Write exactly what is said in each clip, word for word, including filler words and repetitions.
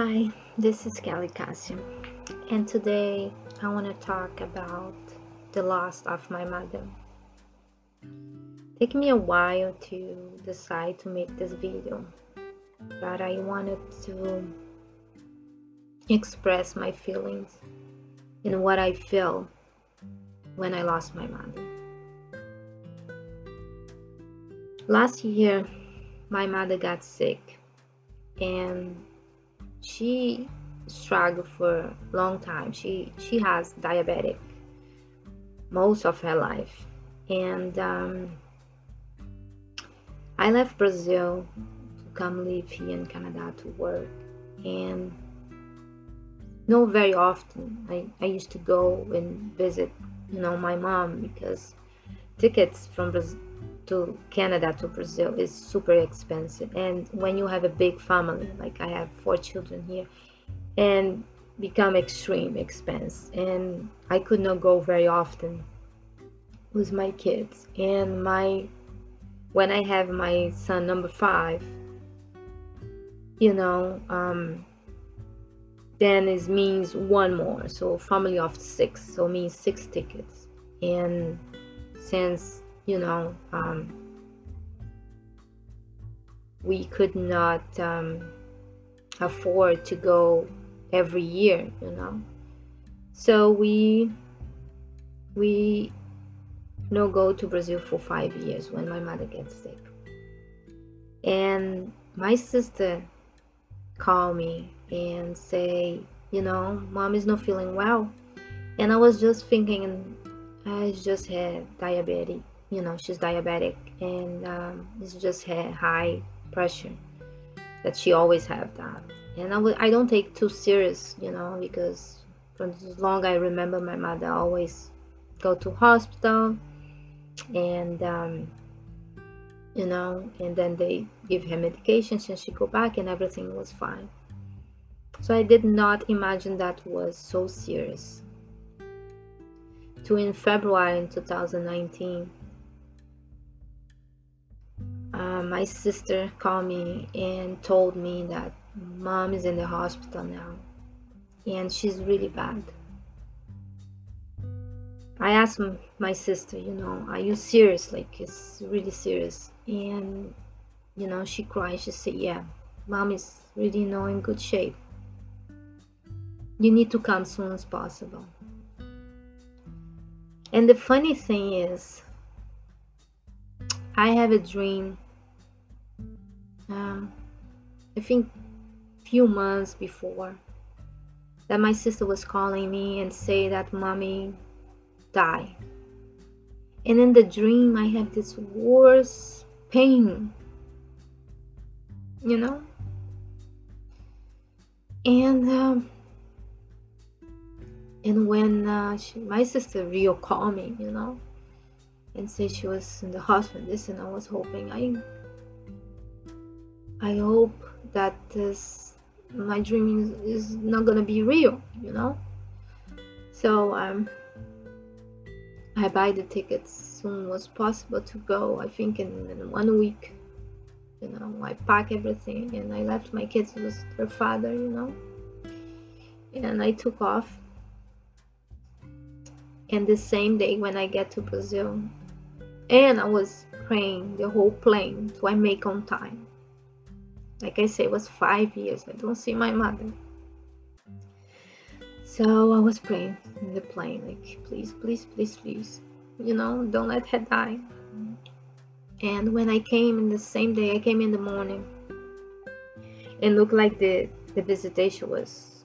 Hi, this is Kelly Cassia, and today I want to talk about the loss of my mother. It took me a while to decide to make this video, but I wanted to express my feelings and what I feel when I lost my mother. Last year, my mother got sick and she struggled for a long time. She she has diabetic most of her life, and um, I left Brazil to come live here in Canada to work. And not very often I, I used to go and visit, you know, my mom, because tickets from Brazil to Canada to Brazil is super expensive, and when you have a big family like I have, four children here, and become extreme expense, and I could not go very often with my kids. And my when I have my son number five, you know, um, then it means one more, so family of six, so means six tickets. And since you know, um, we could not um, afford to go every year, you know. So we we no go to Brazil for five years when my mother gets sick. And my sister called me and say, you know, mom is not feeling well. And I was just thinking, I just had diabetes. You know, she's diabetic, and um, it's just her high pressure that she always have that. And I, I don't take too serious, you know, because for as long I remember, my mother always go to hospital, and um, you know, and then they give her medication, and she go back, and everything was fine. So I did not imagine that was so serious. To in February in two thousand nineteen. Uh, my sister called me and told me that mom is in the hospital now, and she's really bad. I asked my sister, you know, are you serious? Like, it's really serious. And, you know, she cried. She said, yeah, mom is really not in good shape. You need to come soon as possible. And the funny thing is, I have a dream. Um, I think few months before that, my sister was calling me and say that mommy died. And in the dream, I have this worse pain, you know. And um, and when uh, she, my sister Rio called me, you know, and say she was in the hospital. Listen, I was hoping, I I hope that this my dream is, is not gonna be real, you know. So um, I buy the tickets soon as possible to go. I think in, in one week, you know, I pack everything and I left my kids with their father, you know, and I took off. And the same day when I get to Brazil, and I was praying the whole plane so I make on time. Like I say, it was five years I don't see my mother. So I was praying in the plane, like, please, please, please, please, you know, don't let her die. And when I came in the same day, I came in the morning, and looked like the the visitation was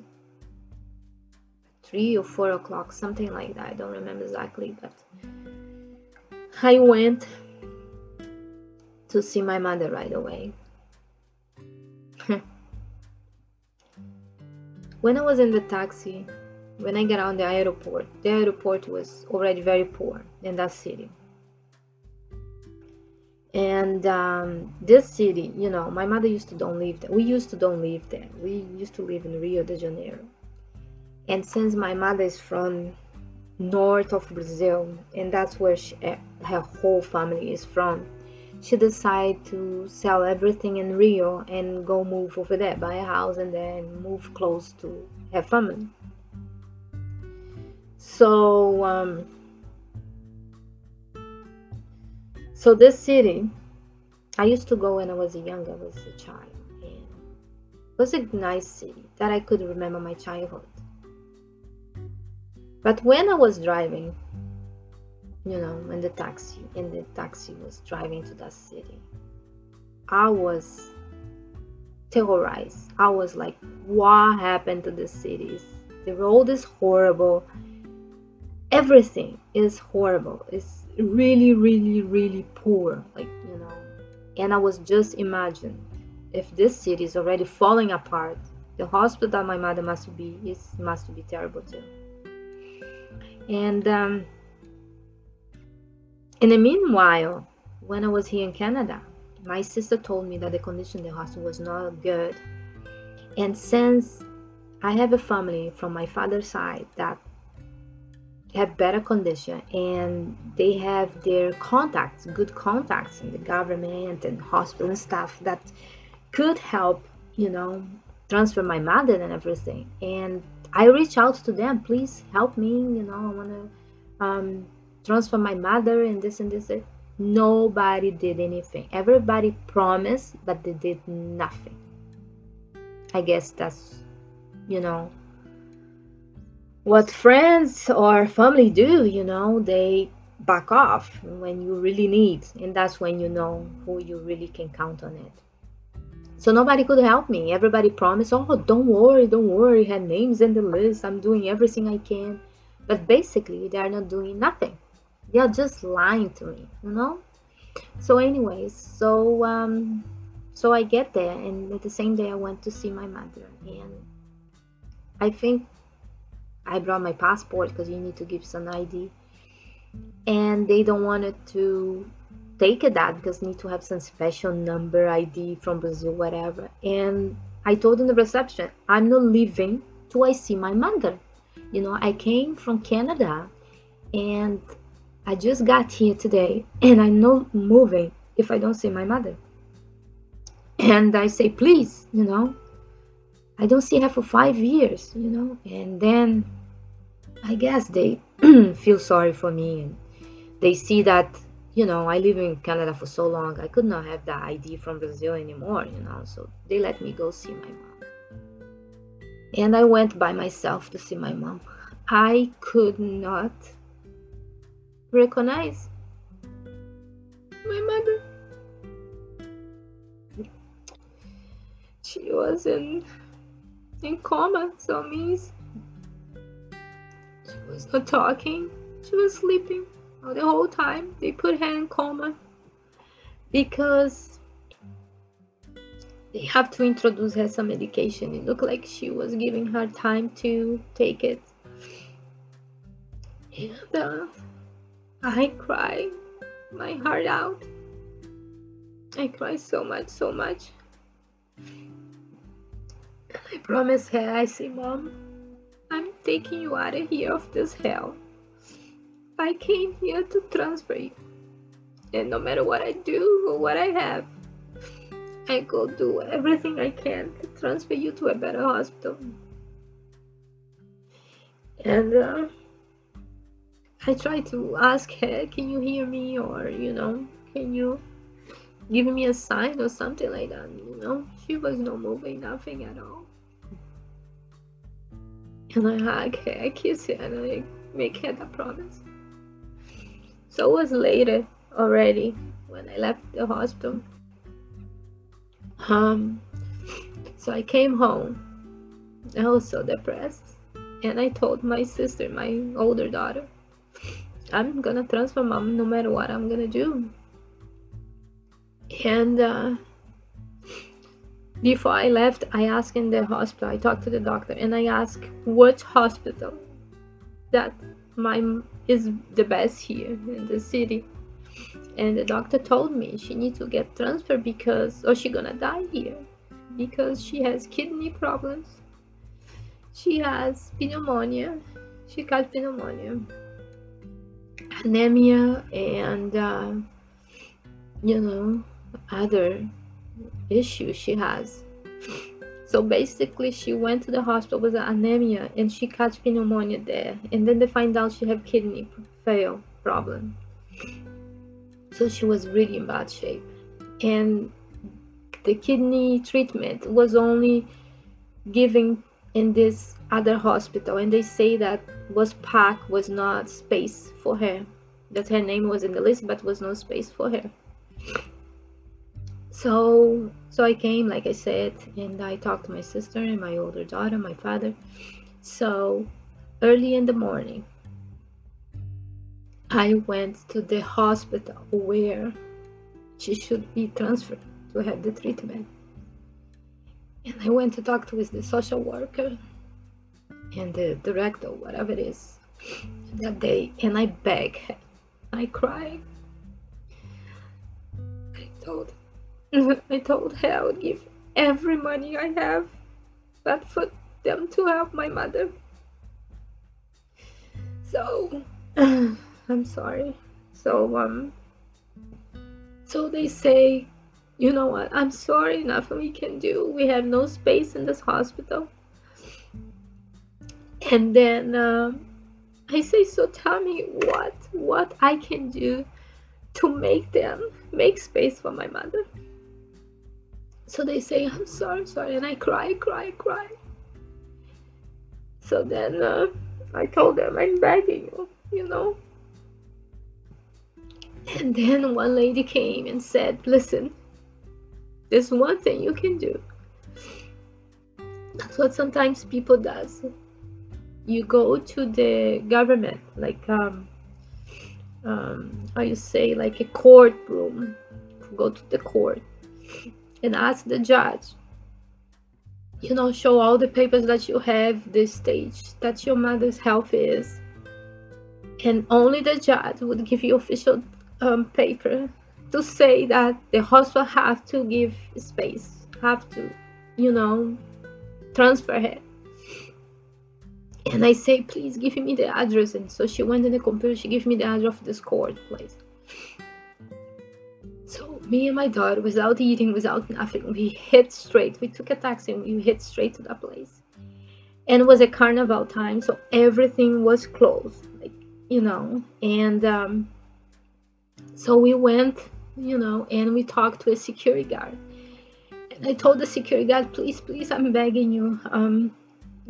three or four o'clock, something like that. I don't remember exactly, but I went to see my mother right away. When I was in the taxi, when I got on the airport, the airport was already very poor in that city. And um, this city, you know, my mother used to don't live there. We used to don't live there. We used to live in Rio de Janeiro. And since my mother is from north of Brazil, and that's where she, her whole family is from, she decided to sell everything in Rio and go move over there, buy a house and then move close to her family. So, um, so this city, I used to go when I was young, I was a child. And it was a nice city that I could remember my childhood. But when I was driving, you know, in the taxi, and the taxi was driving to that city, I was terrorized. I was like, what happened to the cities? The road is horrible. Everything is horrible. It's really, really, really poor. Like, you know, and I was just imagine if this city is already falling apart, the hospital my mother must be, it must be terrible too. And, um, in the meanwhile, when I was here in Canada, my sister told me that the condition in the hospital was not good. And since I have a family from my father's side that have better condition and they have their contacts, good contacts in the government and hospital and stuff that could help, you know, transfer my mother and everything. And I reach out to them, please help me, you know, I want to... Um, transfer my mother and this and this. Nobody did anything. Everybody promised, but they did nothing. I guess that's, you know, what friends or family do, you know, they back off when you really need. And that's when you know who you really can count on it. So nobody could help me. Everybody promised, oh, don't worry, don't worry. Her name's in the list. I'm doing everything I can. But basically, they are not doing nothing. They are just lying to me, you know. So anyways, so um so I get there, and the same day I went to see my mother, and I think I brought my passport because you need to give some I D, and they don't want to take it that because need to have some special number I D from Brazil, whatever. And I told in the reception, I'm not leaving till I see my mother. You know, I came from Canada and I just got here today, and I'm not moving if I don't see my mother. And I say, please, you know, I don't see her for five years, you know. And then I guess they feel sorry for me, and they see that, you know, I live in Canada for so long, I could not have the I D from Brazil anymore, you know. So they let me go see my mom. And I went by myself to see my mom. I could not recognize my mother. She was in, in coma, so it means she was not talking. She was sleeping the whole time. They put her in coma because they have to introduce her some medication. It looked like she was giving her time to take it. And uh, I cried my heart out. I cried so much, so much. And I promised her, I say, Mom, I'm taking you out of here, of this hell. I came here to transfer you. And no matter what I do or what I have, I go do everything I can to transfer you to a better hospital. And uh, I try to ask her, can you hear me, or, you know, can you give me a sign or something like that, you know. She was not moving, nothing at all. And I hug her, I kiss her, and I make her the promise. So it was later already when I left the hospital. Um, so I came home, I was so depressed, and I told my sister, my older daughter, I'm gonna transfer Mom no matter what I'm gonna do. And uh, before I left, I asked in the hospital, I talked to the doctor, and I asked what hospital that my is the best here in the city. And the doctor told me she needs to get transferred because, or she gonna die here, because she has kidney problems, she has pneumonia, she got pneumonia, anemia, and uh, you know, other issues she has. So basically she went to the hospital with anemia and she caught pneumonia there, and then they find out she have kidney fail problem. So she was really in bad shape, and the kidney treatment was only given in this other hospital, and they say that was packed, was not space for her, that her name was in the list but was no space for her. So so I came, like I said, and I talked to my sister and my older daughter, my father. So early in the morning I went to the hospital where she should be transferred to have the treatment, and I went to talk to with the social worker and the director, whatever it is, that day, and I begged her, I cried, I told her I told her I would give every money I have, but for them to help my mother. So I'm sorry. So um, so they say, you know what? I'm sorry, nothing we can do. We have no space in this hospital. And then um, I say, so tell me what what I can do to make them make space for my mother. So they say, I'm sorry, sorry, and I cry, cry, cry. So then uh, I told them, I'm begging you, you know. And then one lady came and said, listen, there's one thing you can do. That's what sometimes people does. You go to the government, like, um, um, how you say, like a courtroom. Go to the court and ask the judge, you know, show all the papers that you have, the stage that your mother's health is, and only the judge would give you official um, paper to say that the hospital have to give space, have to, you know, transfer her. And I say, please give me the address. And so she went in the computer, she gave me the address of this court place. So me and my daughter, without eating, without nothing, we hit straight. We took a taxi and we hit straight to that place. And it was a carnival time, so everything was closed, like, you know. And um, so we went, you know, and we talked to a security guard. And I told the security guard, please, please, I'm begging you, um,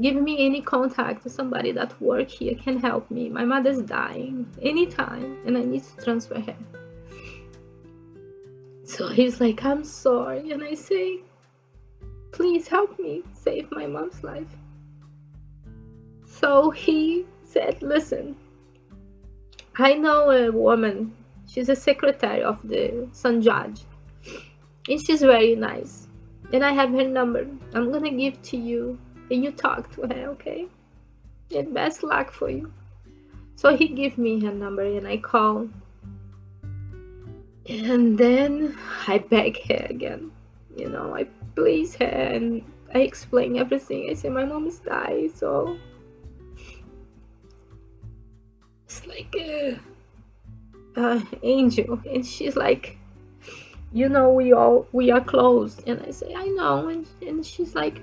give me any contact to somebody that work here can help me. My mother's dying anytime, and I need to transfer her. So he's like, I'm sorry, and I say, please help me save my mom's life. So he said, listen, I know a woman, she's a secretary of the son judge, and she's very nice, and I have her number. I'm gonna give to you, and you talk to her, okay? And best luck for you. So he gave me her number, and I call. And then I beg her again, you know, I please her and I explain everything. I say, my mom is dying, so it's like a, a angel. And she's like, you know, we all we are close. And I say, I know. And, and she's like,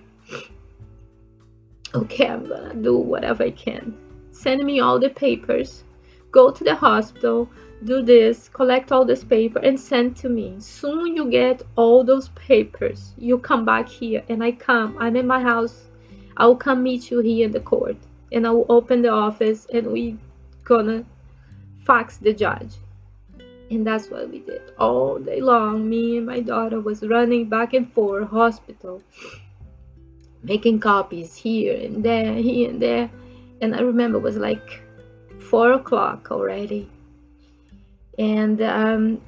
okay, I'm gonna do whatever I can. Send me all the papers, go to the hospital, do this, collect all this paper and send to me. Soon you get all those papers, you come back here. And I come, I'm in my house, I'll come meet you here in the court, and I'll open the office, and we gonna fax the judge. And that's what we did all day long. Me and my daughter was running back and forth hospital, making copies here and there, here and there. And I remember it was like four o'clock already. And um,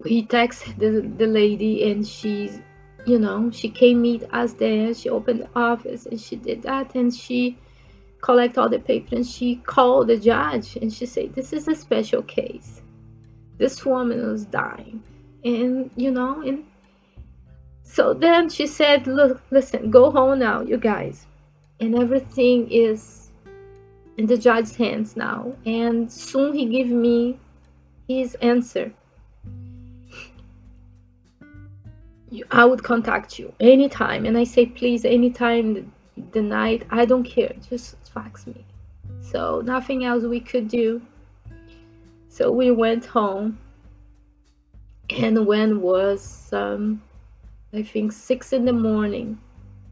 we text the, the lady, and she's, you know, she came meet us there. She opened the office and she did that, and she collect all the paper, and she called the judge, and she said, this is a special case. This woman was dying, and, you know, and so then she said, look, listen, go home now, you guys. And everything is in the judge's hands now, and soon he gave me his answer. I would contact you anytime. And I say, please, anytime, the, the night, I don't care, just fax me. So nothing else we could do. So we went home, and when was um, I think six in the morning,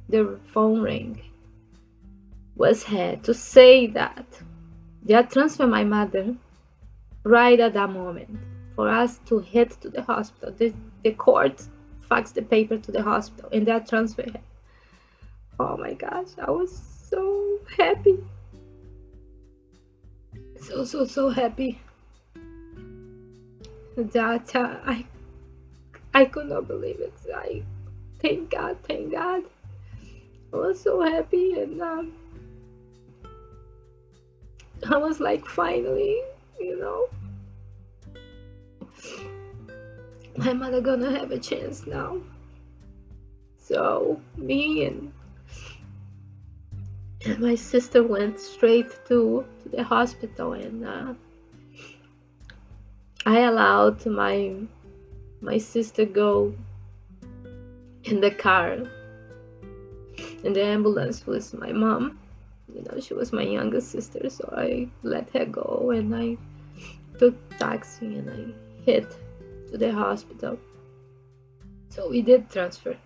the phone rang. Was had to say that they had transferred my mother right at that moment for us to head to the hospital. The, the court faxed the paper to the hospital, and that transfer had. Oh my gosh, I was so happy. So, so, so happy that uh, I, I could not believe it. I, thank God, thank God. I was so happy, and um, I was like, finally, you know, my mother gonna have a chance now. So me and my sister went straight to, to the hospital, and uh, I allowed my my sister go in the car, in the ambulance with my mom. You know, she was my youngest sister, so I let her go, and I took taxi and I hit to the hospital. So we did transfer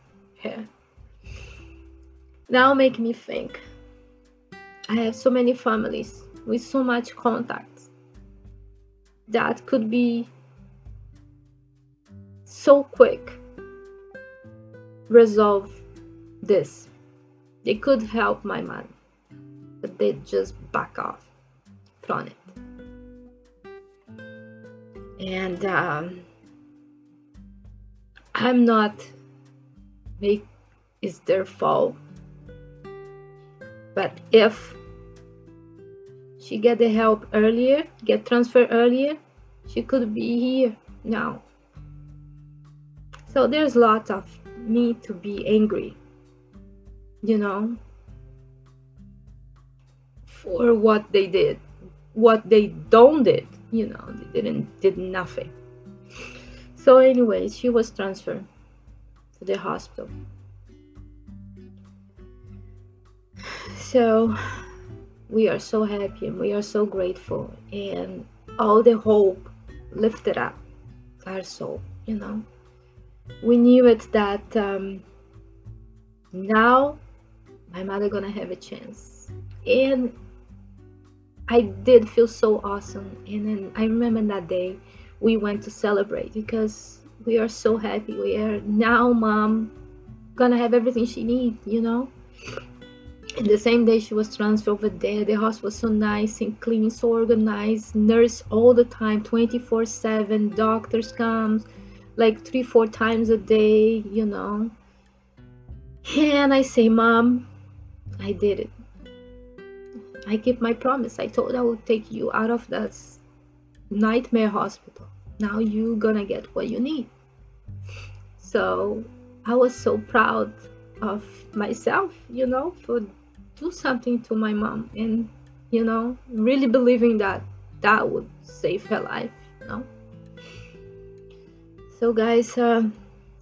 her. Now make me think. I have so many families with so much contact that could be so quick resolve this. They could help my mother, but they just back off from it. And um, I'm not make it's their fault, but if she get the help earlier, get transferred earlier, she could be here now. So there's lots of need to be angry, you know, for what they did, what they don't did, you know, they didn't did nothing. So anyway, she was transferred to the hospital. So we are so happy, and we are so grateful, and all the hope lifted up our soul, you know. We knew it that um, now my mother gonna have a chance. And I did feel so awesome. And then I remember that day we went to celebrate because we are so happy. We are now mom gonna have everything she needs, you know. And the same day she was transferred over there, the house was so nice and clean, so organized, nurse all the time, twenty-four seven, doctors come like three, four times a day, you know. And I say, Mom, I did it. I keep my promise. I told I would take you out of that nightmare hospital. Now you're gonna get what you need. So I was so proud of myself, you know, for do something to my mom, and you know, really believing that that would save her life, you know. So guys, uh,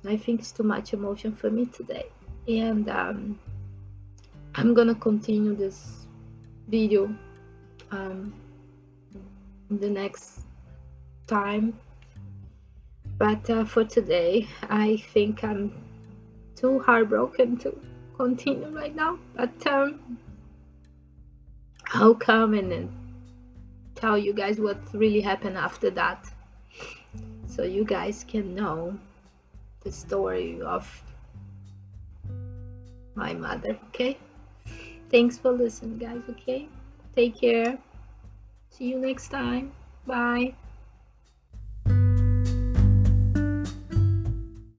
I think it's too much emotion for me today, and um, I'm gonna continue this video um, the next time, but uh, for today I think I'm too heartbroken to continue right now, but um, I'll come in and tell you guys what really happened after that, so you guys can know the story of my mother. Okay, thanks for listening, guys. Okay, take care, see you next time, bye.